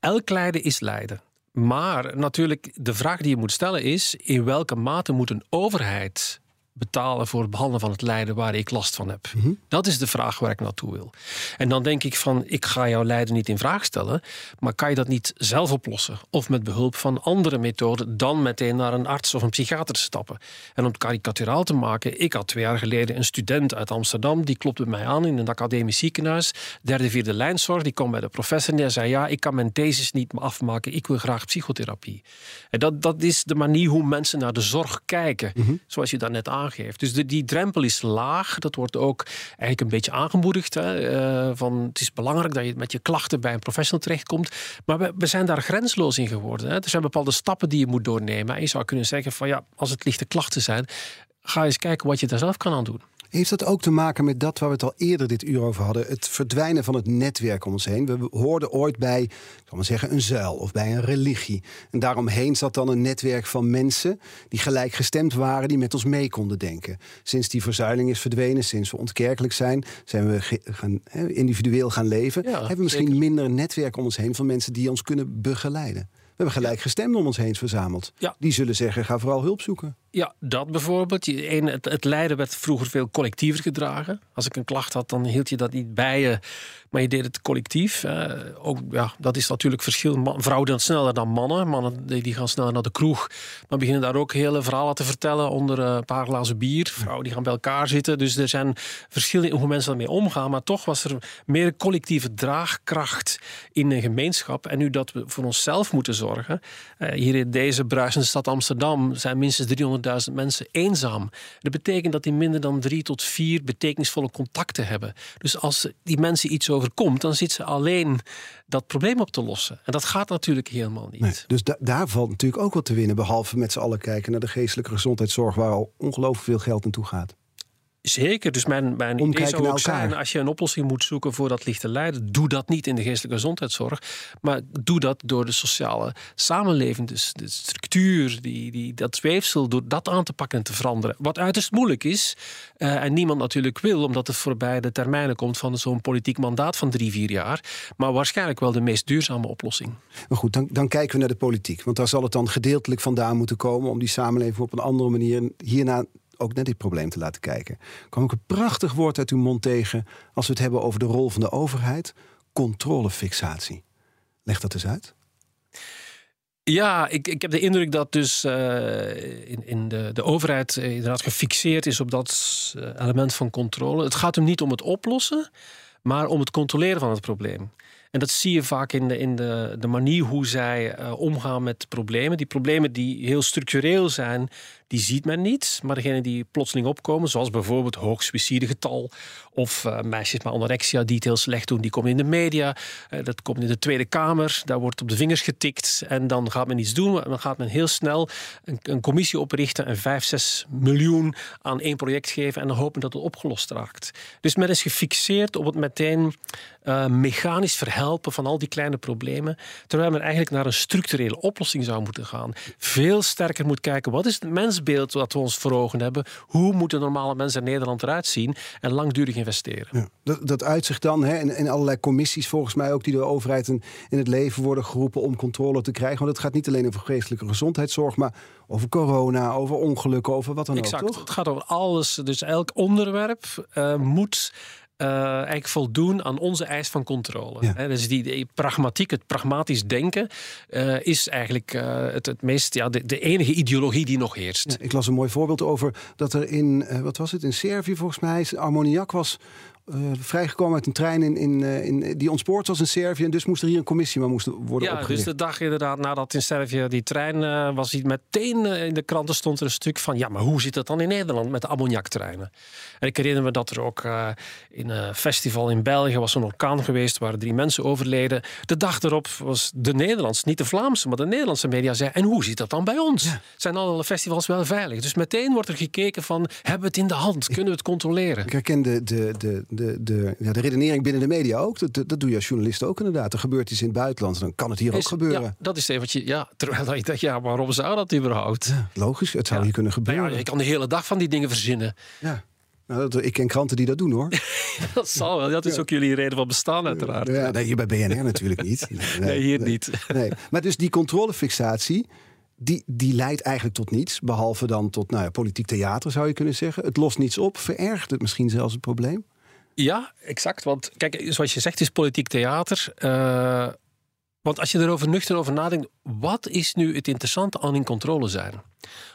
Elk lijden is lijden. Maar natuurlijk, de vraag die je moet stellen is, in welke mate moet een overheid betalen voor het behandelen van het lijden waar ik last van heb? Mm-hmm. Dat is de vraag waar ik naartoe wil. En dan denk ik van, ik ga jouw lijden niet in vraag stellen, maar kan je dat niet zelf oplossen? Of met behulp van andere methoden dan meteen naar een arts of een psychiater stappen? En om het karikaturaal te maken, ik had 2 jaar geleden een student uit Amsterdam, die klopte bij mij aan in een academisch ziekenhuis, 3e, 4e lijnzorg, die kwam bij de professor en die zei, ja, ik kan mijn thesis niet afmaken, ik wil graag psychotherapie. En dat is de manier hoe mensen naar de zorg kijken, mm-hmm, zoals je daar net aangeeft. Dus die drempel is laag. Dat wordt ook eigenlijk een beetje aangemoedigd. Hè? Van, het is belangrijk dat je met je klachten bij een professional terechtkomt. Maar we zijn daar grenzeloos in geworden. Hè? Er zijn bepaalde stappen die je moet doornemen. En je zou kunnen zeggen van ja, als het lichte klachten zijn, ga eens kijken wat je daar zelf kan aan doen. Heeft dat ook te maken met dat waar we het al eerder dit uur over hadden? Het verdwijnen van het netwerk om ons heen. We hoorden ooit bij, ik zal maar zeggen, een zuil of bij een religie. En daaromheen zat dan een netwerk van mensen die gelijkgestemd waren, die met ons mee konden denken. Sinds die verzuiling is verdwenen, sinds we ontkerkelijk zijn, zijn we individueel gaan leven. Ja, hebben we misschien minder een netwerk om ons heen van mensen die ons kunnen begeleiden. We hebben gelijkgestemden om ons heen verzameld. Ja. Die zullen zeggen, ga vooral hulp zoeken. Ja, dat bijvoorbeeld. Het lijden werd vroeger veel collectiever gedragen. Als ik een klacht had, dan hield je dat niet bij je, maar je deed het collectief. Ook, ja, dat is natuurlijk verschil. Vrouwen doen sneller dan mannen. Mannen die gaan sneller naar de kroeg, maar beginnen daar ook hele verhalen te vertellen onder een paar glazen bier. Vrouwen die gaan bij elkaar zitten. Dus er zijn verschillen in hoe mensen daarmee omgaan. Maar toch was er meer collectieve draagkracht in een gemeenschap. En nu dat we voor onszelf moeten zorgen. Hier in deze bruisende stad Amsterdam zijn minstens 300.000 mensen eenzaam. Dat betekent dat die minder dan 3 tot 4 betekenisvolle contacten hebben. Dus als die mensen iets overkomt, dan zit ze alleen dat probleem op te lossen. En dat gaat natuurlijk helemaal niet. Nee, dus daar valt natuurlijk ook wat te winnen, behalve met z'n allen kijken naar de geestelijke gezondheidszorg, waar al ongelooflijk veel geld naartoe gaat. Zeker, dus mijn idee zou ook zijn, als je een oplossing moet zoeken voor dat lichte lijden, doe dat niet in de geestelijke gezondheidszorg, maar doe dat door de sociale samenleving, dus de structuur, dat weefsel, door dat aan te pakken en te veranderen. Wat uiterst moeilijk is, en niemand natuurlijk wil, omdat het voorbij de termijnen komt van zo'n politiek mandaat van 3-4 jaar, maar waarschijnlijk wel de meest duurzame oplossing. Maar goed, dan kijken we naar de politiek, want daar zal het dan gedeeltelijk vandaan moeten komen om die samenleving op een andere manier hierna ook naar dit probleem te laten kijken. Kwam ik een prachtig woord uit uw mond tegen als we het hebben over de rol van de overheid. Controlefixatie. Leg dat eens uit. Ja, ik heb de indruk dat dus in de overheid inderdaad gefixeerd is op dat element van controle. Het gaat hem niet om het oplossen, maar om het controleren van het probleem. En dat zie je vaak in de manier hoe zij omgaan met problemen. Die problemen die heel structureel zijn, die ziet men niet. Maar degenen die plotseling opkomen, zoals bijvoorbeeld hoog suïcidegetal of meisjes met anorexia die het heel slecht doen, die komen in de media. Dat komt in de Tweede Kamer, daar wordt op de vingers getikt. En dan gaat men iets doen, maar dan gaat men heel snel een commissie oprichten en 5-6 miljoen aan één project geven en dan hopen dat het opgelost raakt. Dus men is gefixeerd op het meteen mechanisch verhelpen van al die kleine problemen, terwijl men eigenlijk naar een structurele oplossing zou moeten gaan. Veel sterker moet kijken, wat is het mensbeeld dat we ons voor ogen hebben? Hoe moeten normale mensen in Nederland eruit zien? En langdurig investeren. Ja, dat uitzicht dan, hè, en allerlei commissies volgens mij ook die door de overheid in het leven worden geroepen om controle te krijgen. Want het gaat niet alleen over geestelijke gezondheidszorg, maar over corona, over ongelukken, over wat dan exact, ook, toch? Het gaat over alles. Dus elk onderwerp moet eigenlijk voldoen aan onze eis van controle. Ja. Dus die pragmatiek, het pragmatisch denken, is eigenlijk het meest, ja, de enige ideologie die nog heerst. Ja, ik las een mooi voorbeeld over dat er in Servië volgens mij, ammoniak was vrijgekomen uit een trein die ontspoord was in Servië. En dus moest er hier een commissie worden opgericht. Dus de dag inderdaad nadat in Servië die trein was, meteen in de kranten stond er een stuk van, ja, maar hoe zit dat dan in Nederland met de ammoniaktreinen? En ik herinner me dat er ook in een festival in België was een orkaan geweest waar 3 mensen overleden. De dag erop was de Nederlandse, niet de Vlaamse, maar de Nederlandse media zei, en hoe zit dat dan bij ons? Ja. Zijn alle festivals wel veilig? Dus meteen wordt er gekeken van, hebben we het in de hand? Kunnen we het controleren? Ik herken de de redenering binnen de media ook. Dat doe je als journalist ook inderdaad. Er gebeurt iets in het buitenland, dan kan het hier ook gebeuren. Ja, dat is wat je... Ja, terwijl je denkt, ja, waarom zou dat überhaupt? Logisch, het zou hier kunnen gebeuren. Nou ja, je kan de hele dag van die dingen verzinnen. Ja. Nou, ik ken kranten die dat doen, hoor. Dat zal wel. Dat is ook jullie reden van bestaan, uiteraard. Ja, nee, hier bij BNR natuurlijk niet. Nee, hier niet. Nee. Maar dus die controlefixatie, die leidt eigenlijk tot niets. Behalve dan tot politiek theater, zou je kunnen zeggen. Het lost niets op, verergert het misschien zelfs het probleem. Ja, exact. Want kijk, zoals je zegt, is politiek theater. Want als je erover nuchter over nadenkt, wat is nu het interessante aan in controle zijn?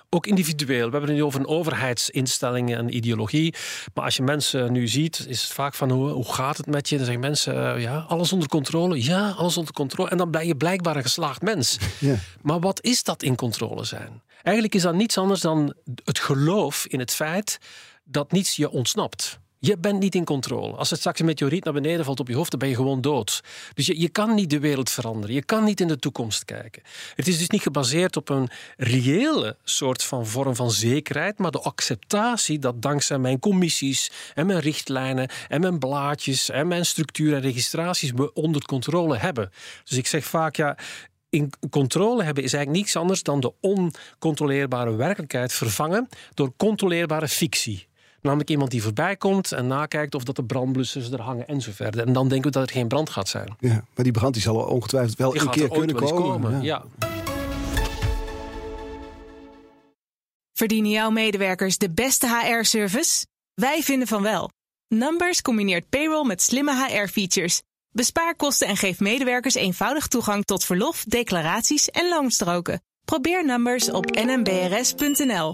Ook individueel. We hebben het nu over overheidsinstellingen en ideologie. Maar als je mensen nu ziet, is het vaak van hoe gaat het met je? Dan zeggen mensen, alles onder controle. Ja, alles onder controle. En dan ben je blijkbaar een geslaagd mens. Ja. Maar wat is dat in controle zijn? Eigenlijk is dat niets anders dan het geloof in het feit dat niets je ontsnapt. Je bent niet in controle. Als er straks een meteoriet naar beneden valt op je hoofd, dan ben je gewoon dood. Dus je kan niet de wereld veranderen. Je kan niet in de toekomst kijken. Het is dus niet gebaseerd op een reële soort van vorm van zekerheid, maar de acceptatie dat dankzij mijn commissies en mijn richtlijnen en mijn blaadjes en mijn structuur en registraties we onder controle hebben. Dus ik zeg vaak, in controle hebben is eigenlijk niets anders dan de oncontroleerbare werkelijkheid vervangen door controleerbare fictie. Namelijk iemand die voorbij komt en nakijkt of dat de brandblussers er hangen en zo verder. En dan denken we dat er geen brand gaat zijn. Ja, maar die brand die zal ongetwijfeld wel een keer kunnen komen. Ja. Verdienen jouw medewerkers de beste HR-service? Wij vinden van wel. Numbers combineert payroll met slimme HR-features. Bespaar kosten en geef medewerkers eenvoudig toegang tot verlof, declaraties en loonstroken. Probeer Numbers op nmbrs.nl.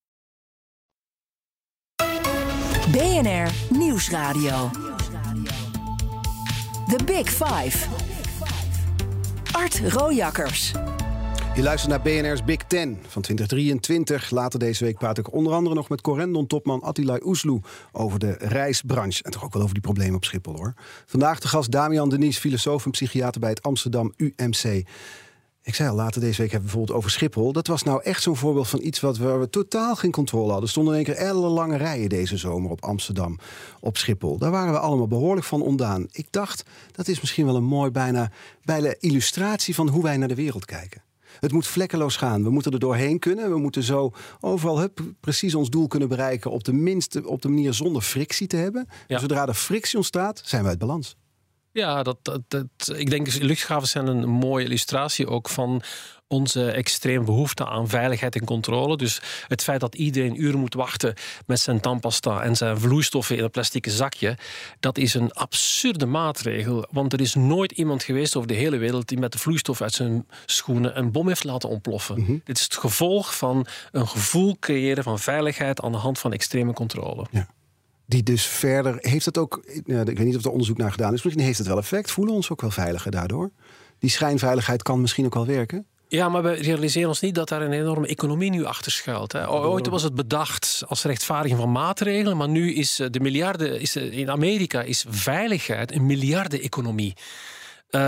BNR Nieuwsradio. The Big Five. Art Rooijakkers. Je luistert naar BNR's Big Ten van 2023. Later deze week praat ik onder andere nog met Corendon-topman Attila Oesloe over de reisbranche. En toch ook wel over die problemen op Schiphol, hoor. Vandaag de gast Damiaan Denys, filosoof en psychiater bij het Amsterdam UMC. Ik zei al, later deze week hebben we bijvoorbeeld over Schiphol. Dat was nou echt zo'n voorbeeld van iets waar we totaal geen controle hadden. Er stonden in één keer ellenlange rijen deze zomer op Amsterdam, op Schiphol. Daar waren we allemaal behoorlijk van ondaan. Ik dacht, dat is misschien wel een mooi bijna illustratie van hoe wij naar de wereld kijken. Het moet vlekkeloos gaan. We moeten er doorheen kunnen. We moeten zo overal precies ons doel kunnen bereiken op de manier zonder frictie te hebben. Ja. Zodra er frictie ontstaat, zijn we uit balans. Ja, ik denk luchthavens zijn een mooie illustratie ook van onze extreme behoefte aan veiligheid en controle. Dus het feit dat iedereen uren moet wachten met zijn tandpasta en zijn vloeistoffen in een plastic zakje, dat is een absurde maatregel. Want er is nooit iemand geweest over de hele wereld die met de vloeistof uit zijn schoenen een bom heeft laten ontploffen. Mm-hmm. Dit is het gevolg van een gevoel creëren van veiligheid aan de hand van extreme controle. Ja. Die dus verder, heeft dat ook, ik weet niet of er onderzoek naar gedaan is, misschien heeft het wel effect. Voelen we ons ook wel veiliger daardoor? Die schijnveiligheid kan misschien ook wel werken. Ja, maar we realiseren ons niet dat daar een enorme economie nu achter schuilt. Hè. Ooit was het bedacht als rechtvaardiging van maatregelen, maar nu is de in Amerika is veiligheid een miljarden-economie.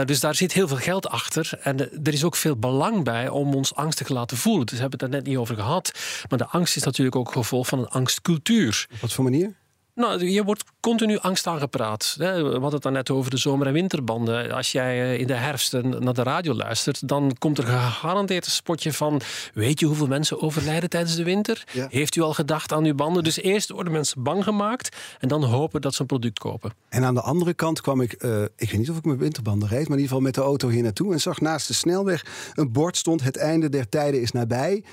Dus daar zit heel veel geld achter. En er is ook veel belang bij om ons angstig te laten voelen. Dus we hebben het daar net niet over gehad. Maar de angst is natuurlijk ook gevolg van een angstcultuur. Op wat voor manier? Nou, je wordt continu angst aangepraat. We hadden het dan net over de zomer- en winterbanden. Als jij in de herfst naar de radio luistert, dan komt er gegarandeerd een spotje van: weet je hoeveel mensen overlijden tijdens de winter? Ja. Heeft u al gedacht aan uw banden? Dus eerst worden mensen bang gemaakt en dan hopen dat ze een product kopen. En aan de andere kant kwam ik, ik weet niet of ik mijn winterbanden reed, maar in ieder geval met de auto hier naartoe en zag naast de snelweg een bord stond: het einde der tijden is nabij.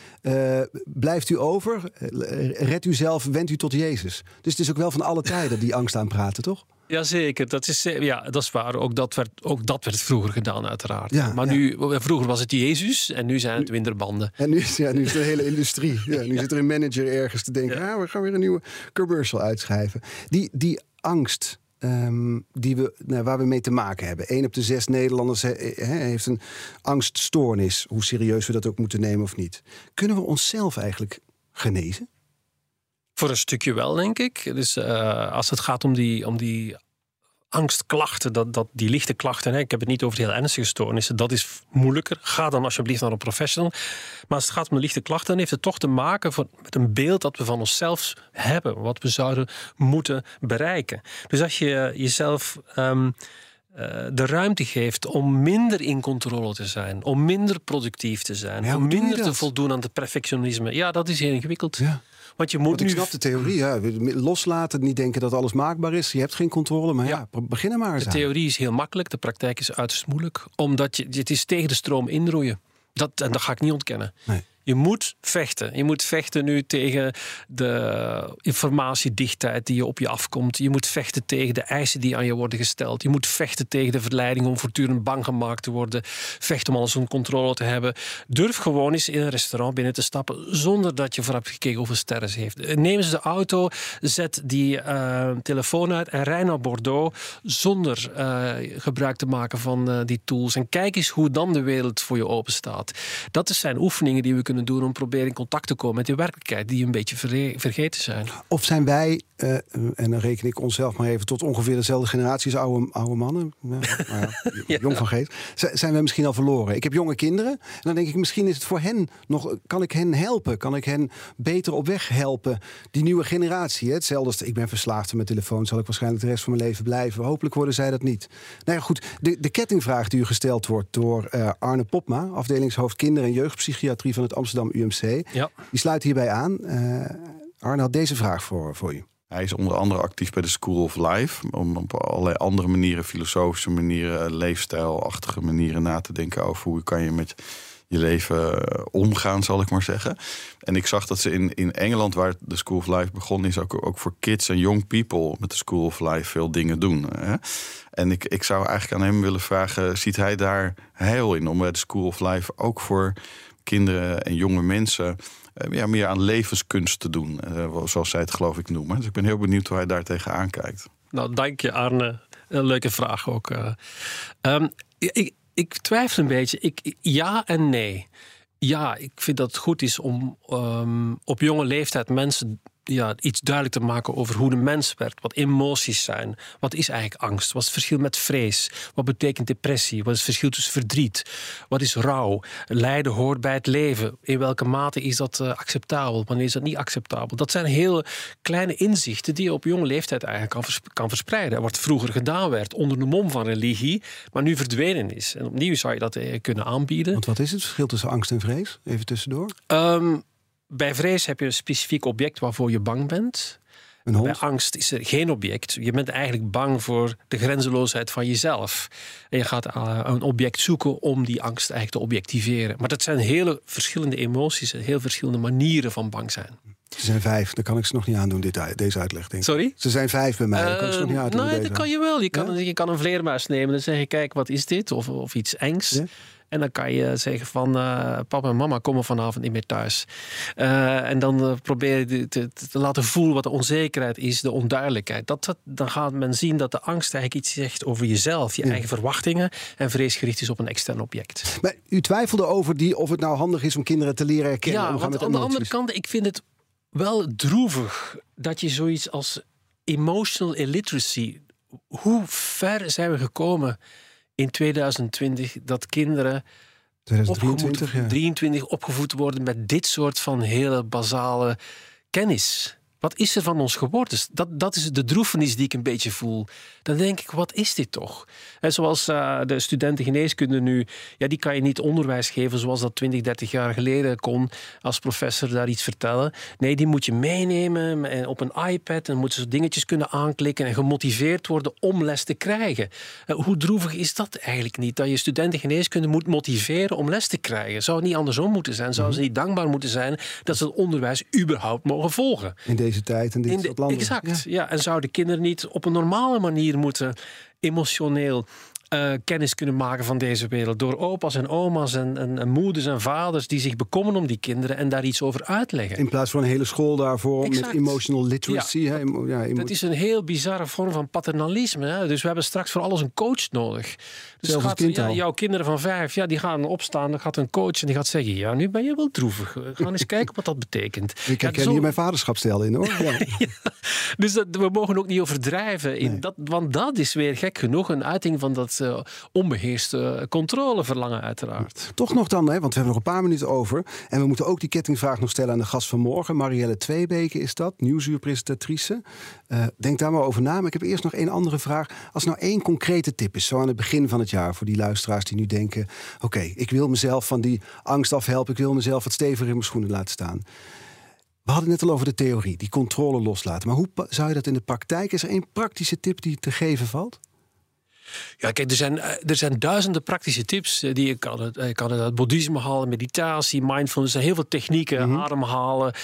Blijft u over? Red u zelf, wend u tot Jezus. Dus het is ook wel van alle tijden die angst aan praten, toch? Jazeker, dat is waar. Ook dat werd vroeger gedaan, uiteraard. Ja, maar nu, vroeger was het Jezus en nu zijn het winterbanden. En nu is de hele industrie. Ja, nu zit er een manager ergens te denken, we gaan weer een nieuwe commercial uitschrijven. Die angst, waar we mee te maken hebben. 1 op de 6 Nederlanders heeft een angststoornis. Hoe serieus we dat ook moeten nemen of niet. Kunnen we onszelf eigenlijk genezen? Voor een stukje wel, denk ik. Dus als het gaat om die angstklachten, die lichte klachten. Hè, ik heb het niet over de heel ernstige stoornissen. Dat is moeilijker. Ga dan alsjeblieft naar een professional. Maar als het gaat om de lichte klachten, dan heeft het toch te maken met een beeld dat we van onszelf hebben. Wat we zouden moeten bereiken. Dus als je jezelf de ruimte geeft om minder in controle te zijn. Om minder productief te zijn. Ja, om minder te voldoen aan het perfectionisme. Ja, dat is heel ingewikkeld. Ja. Want je moet ik snap de theorie, ja. Loslaten, niet denken dat alles maakbaar is. Je hebt geen controle, maar begin er maar eens aan. De theorie is heel makkelijk, de praktijk is uiterst moeilijk. Omdat het is tegen de stroom inroeien. Dat ga ik niet ontkennen. Nee. Je moet vechten. Je moet vechten nu tegen de informatiedichtheid die je op je afkomt. Je moet vechten tegen de eisen die aan je worden gesteld. Je moet vechten tegen de verleiding om voortdurend bang gemaakt te worden. Vechten om alles onder controle te hebben. Durf gewoon eens in een restaurant binnen te stappen zonder dat je voor hebt gekeken hoeveel sterren ze heeft. Neem eens de auto, zet die telefoon uit en rij naar Bordeaux zonder gebruik te maken van die tools. En kijk eens hoe dan de wereld voor je open staat. Dat zijn oefeningen die we kunnen doen om proberen in contact te komen met de werkelijkheid die een beetje vergeten zijn. Of zijn wij, en dan reken ik onszelf maar even tot ongeveer dezelfde generatie als oude mannen, jong van geest, zijn we misschien al verloren. Ik heb jonge kinderen en dan denk ik misschien is het voor hen nog, kan ik hen helpen? Kan ik hen beter op weg helpen? Die nieuwe generatie, hè? Hetzelfde als ik ben verslaafd aan mijn telefoon, zal ik waarschijnlijk de rest van mijn leven blijven. Hopelijk worden zij dat niet. Nou ja, goed, de kettingvraag die u gesteld wordt door Arne Popma, afdelingshoofd kinder- en jeugdpsychiatrie van het Amsterdam UMC. Ja. Die sluit hierbij aan. Arne had deze vraag voor u. Hij is onder andere actief bij de School of Life. Om op allerlei andere manieren, filosofische manieren, leefstijlachtige manieren na te denken over hoe kan je met je leven omgaan, zal ik maar zeggen. En ik zag dat ze in Engeland, waar de School of Life begon is, ook voor kids en young people met de School of Life veel dingen doen. Hè? En ik zou eigenlijk aan hem willen vragen, ziet hij daar heil in om bij de School of Life ook voor kinderen en jonge mensen meer aan levenskunst te doen. Zoals zij het geloof ik noemen. Dus ik ben heel benieuwd hoe hij daar tegenaan kijkt. Nou, dank je Arne. Een leuke vraag ook. Ik twijfel een beetje. Ja en nee. Ja, ik vind dat het goed is om op jonge leeftijd mensen iets duidelijk te maken over hoe de mens werkt. Wat emoties zijn. Wat is eigenlijk angst? Wat is het verschil met vrees? Wat betekent depressie? Wat is het verschil tussen verdriet? Wat is rouw? Lijden hoort bij het leven. In welke mate is dat acceptabel? Wanneer is dat niet acceptabel? Dat zijn hele kleine inzichten die je op jonge leeftijd eigenlijk kan verspreiden. Wat vroeger gedaan werd onder de mom van religie, maar nu verdwenen is. En opnieuw zou je dat kunnen aanbieden. Want wat is het verschil tussen angst en vrees? Even tussendoor. Bij vrees heb je een specifiek object waarvoor je bang bent. Bij angst is er geen object. Je bent eigenlijk bang voor de grenzeloosheid van jezelf. En je gaat een object zoeken om die angst eigenlijk te objectiveren. Maar dat zijn hele verschillende emoties en heel verschillende manieren van bang zijn. Ze zijn 5, dan kan ik ze nog niet aandoen, deze uitleg. Denk ik. Sorry? Ze zijn 5 bij mij, dan kan ik ze nog niet aandoen. Nee, dat kan je wel. Je kan een vleermuis nemen en zeggen, kijk, wat is dit? Of iets engs. Ja? En dan kan je zeggen van, papa en mama komen vanavond niet meer thuis. En dan probeer je te laten voelen wat de onzekerheid is, de onduidelijkheid. Dan gaat men zien dat de angst eigenlijk iets zegt over jezelf, je eigen verwachtingen en vreesgericht is op een extern object. Maar u twijfelde over of het nou handig is om kinderen te leren herkennen. Ja, want aan de andere kant, ik vind het wel droevig dat je zoiets als emotional illiteracy, hoe ver zijn we gekomen in 2020 dat kinderen 2023 opgevoed worden met dit soort van hele basale kennis. Wat is er van ons geworden? Dat is de droefenis die ik een beetje voel. Dan denk ik, wat is dit toch? En zoals de studenten geneeskunde nu, die kan je niet onderwijs geven zoals dat 20, 30 jaar geleden kon als professor daar iets vertellen. Nee, die moet je meenemen en op een iPad en moeten ze dingetjes kunnen aanklikken en gemotiveerd worden om les te krijgen. Hoe droevig is dat eigenlijk niet? Dat je studenten geneeskunde moet motiveren om les te krijgen. Zou het niet andersom moeten zijn? Zouden ze niet dankbaar moeten zijn dat ze het onderwijs überhaupt mogen volgen? Deze tijd en dit soort landen. Exact. Ja. En zouden kinderen niet op een normale manier moeten emotioneel kennis kunnen maken van deze wereld. Door opa's en oma's en moeders en vaders die zich bekommeren om die kinderen en daar iets over uitleggen. In plaats van een hele school daarvoor met emotional literacy. Ja, dat is een heel bizarre vorm van paternalisme. Hè? Dus we hebben straks voor alles een coach nodig. Dus jouw kinderen van 5, die gaan opstaan, dan gaat een coach en die gaat zeggen, ja, nu ben je wel droevig. Ga eens kijken wat dat betekent. Ik herken hier mijn vaderschapsstijl in, hoor. Ja. Ja, dus we mogen ook niet overdrijven. Want dat is weer gek genoeg een uiting van dat onbeheerste controleverlangen uiteraard. Toch nog dan, want we hebben nog een paar minuten over. En we moeten ook die kettingvraag nog stellen aan de gast van morgen. Mariëlle Tweebeeke is dat, Nieuwsuurpresentatrice. Denk daar maar over na. Maar ik heb eerst nog één andere vraag. Als nou één concrete tip is, zo aan het begin van het jaar, voor die luisteraars die nu denken, oké, ik wil mezelf van die angst afhelpen. Ik wil mezelf wat steviger in mijn schoenen laten staan. We hadden het net al over de theorie, die controle loslaten. Maar hoe zou je dat in de praktijk? Is er één praktische tip die te geven valt? Ja, kijk, er zijn duizenden praktische tips. Je kan het uit boeddhisme halen, meditatie, mindfulness. Er zijn heel veel technieken, ademhalen,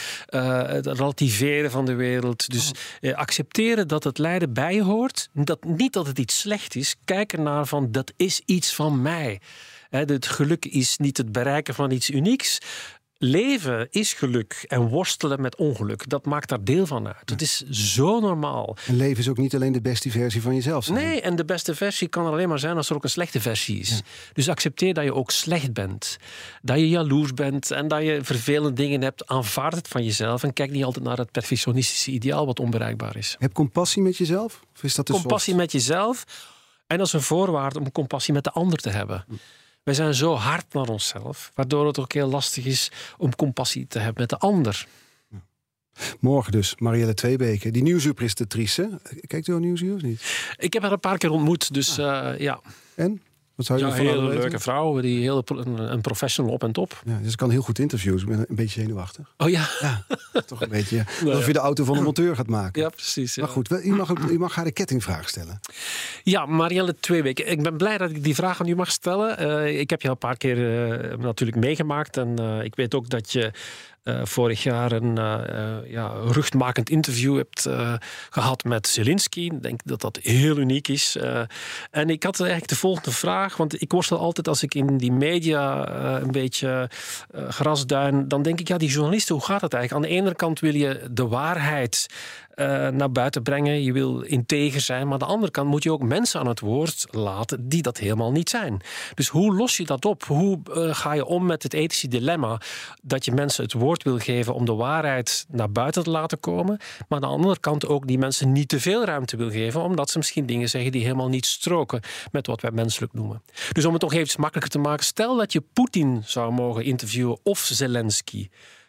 het relativeren van de wereld. Dus accepteren dat het lijden bij je hoort. Niet dat het iets slecht is. Kijk ernaar van, dat is iets van mij. Het geluk is niet het bereiken van iets unieks. Leven is geluk en worstelen met ongeluk. Dat maakt daar deel van uit. Het is zo normaal. En leven is ook niet alleen de beste versie van jezelf zijn. Nee, en de beste versie kan er alleen maar zijn als er ook een slechte versie is. Ja. Dus accepteer dat je ook slecht bent. Dat je jaloers bent en dat je vervelende dingen hebt. Aanvaard het van jezelf en kijk niet altijd naar het perfectionistische ideaal wat onbereikbaar is. Heb compassie met jezelf? Of is dat compassie met jezelf. En dat is een voorwaarde om compassie met de ander te hebben. Wij zijn zo hard naar onszelf, waardoor het ook heel lastig is om compassie te hebben met de ander. Ja. Morgen dus, Mariëlle Tweebeeke, die Nieuwsuurpresentatrice. Kijkt u al Nieuwsuur of niet? Ik heb haar een paar keer ontmoet, dus ja. En? Wat zou je ervan hele leuke weten? Vrouw, die heel een professional op en top. Ja, dus ik kan heel goed interviews, ik ben een beetje zenuwachtig. Oh ja? Ja, toch een beetje. Alsof je de auto van de monteur gaat maken. Ja, precies. Ja. Maar goed, u mag haar de kettingvraag stellen. Ja, Mariëlle Tweebeeke. Ik ben blij dat ik die vraag aan u mag stellen. Ik heb je al een paar keer natuurlijk meegemaakt. En ik weet ook dat je vorig jaar een ruchtmakend interview hebt gehad met Zelensky. Ik denk dat dat heel uniek is. En ik had eigenlijk de volgende vraag, want ik worstel altijd als ik in die media een beetje grasduin, dan denk ik, die journalisten, hoe gaat het eigenlijk? Aan de ene kant wil je de waarheid naar buiten brengen. Je wil integer zijn. Maar aan de andere kant moet je ook mensen aan het woord laten die dat helemaal niet zijn. Dus hoe los je dat op? Hoe ga je om met het ethische dilemma dat je mensen het woord wil geven om de waarheid naar buiten te laten komen, maar aan de andere kant ook die mensen niet te veel ruimte wil geven, omdat ze misschien dingen zeggen die helemaal niet stroken met wat wij menselijk noemen. Dus om het toch even makkelijker te maken, stel dat je Poetin zou mogen interviewen of Zelensky.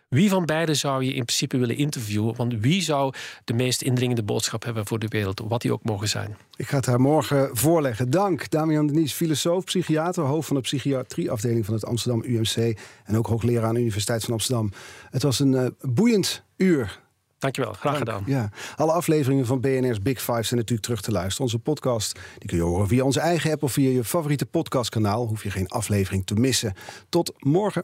Wie van beiden zou je in principe willen interviewen? Want wie zou de meest indringende boodschap hebben voor de wereld? Wat die ook mogen zijn. Ik ga het haar morgen voorleggen. Dank, Damiaan Denys, filosoof, psychiater, hoofd van de psychiatrieafdeling van het Amsterdam UMC en ook hoogleraar aan de Universiteit van Amsterdam. Het was een boeiend uur. Dankjewel, graag gedaan. Ja. Alle afleveringen van BNR's Big Five zijn natuurlijk terug te luisteren. Onze podcast die kun je horen via onze eigen app of via je favoriete podcastkanaal. Hoef je geen aflevering te missen. Tot morgen.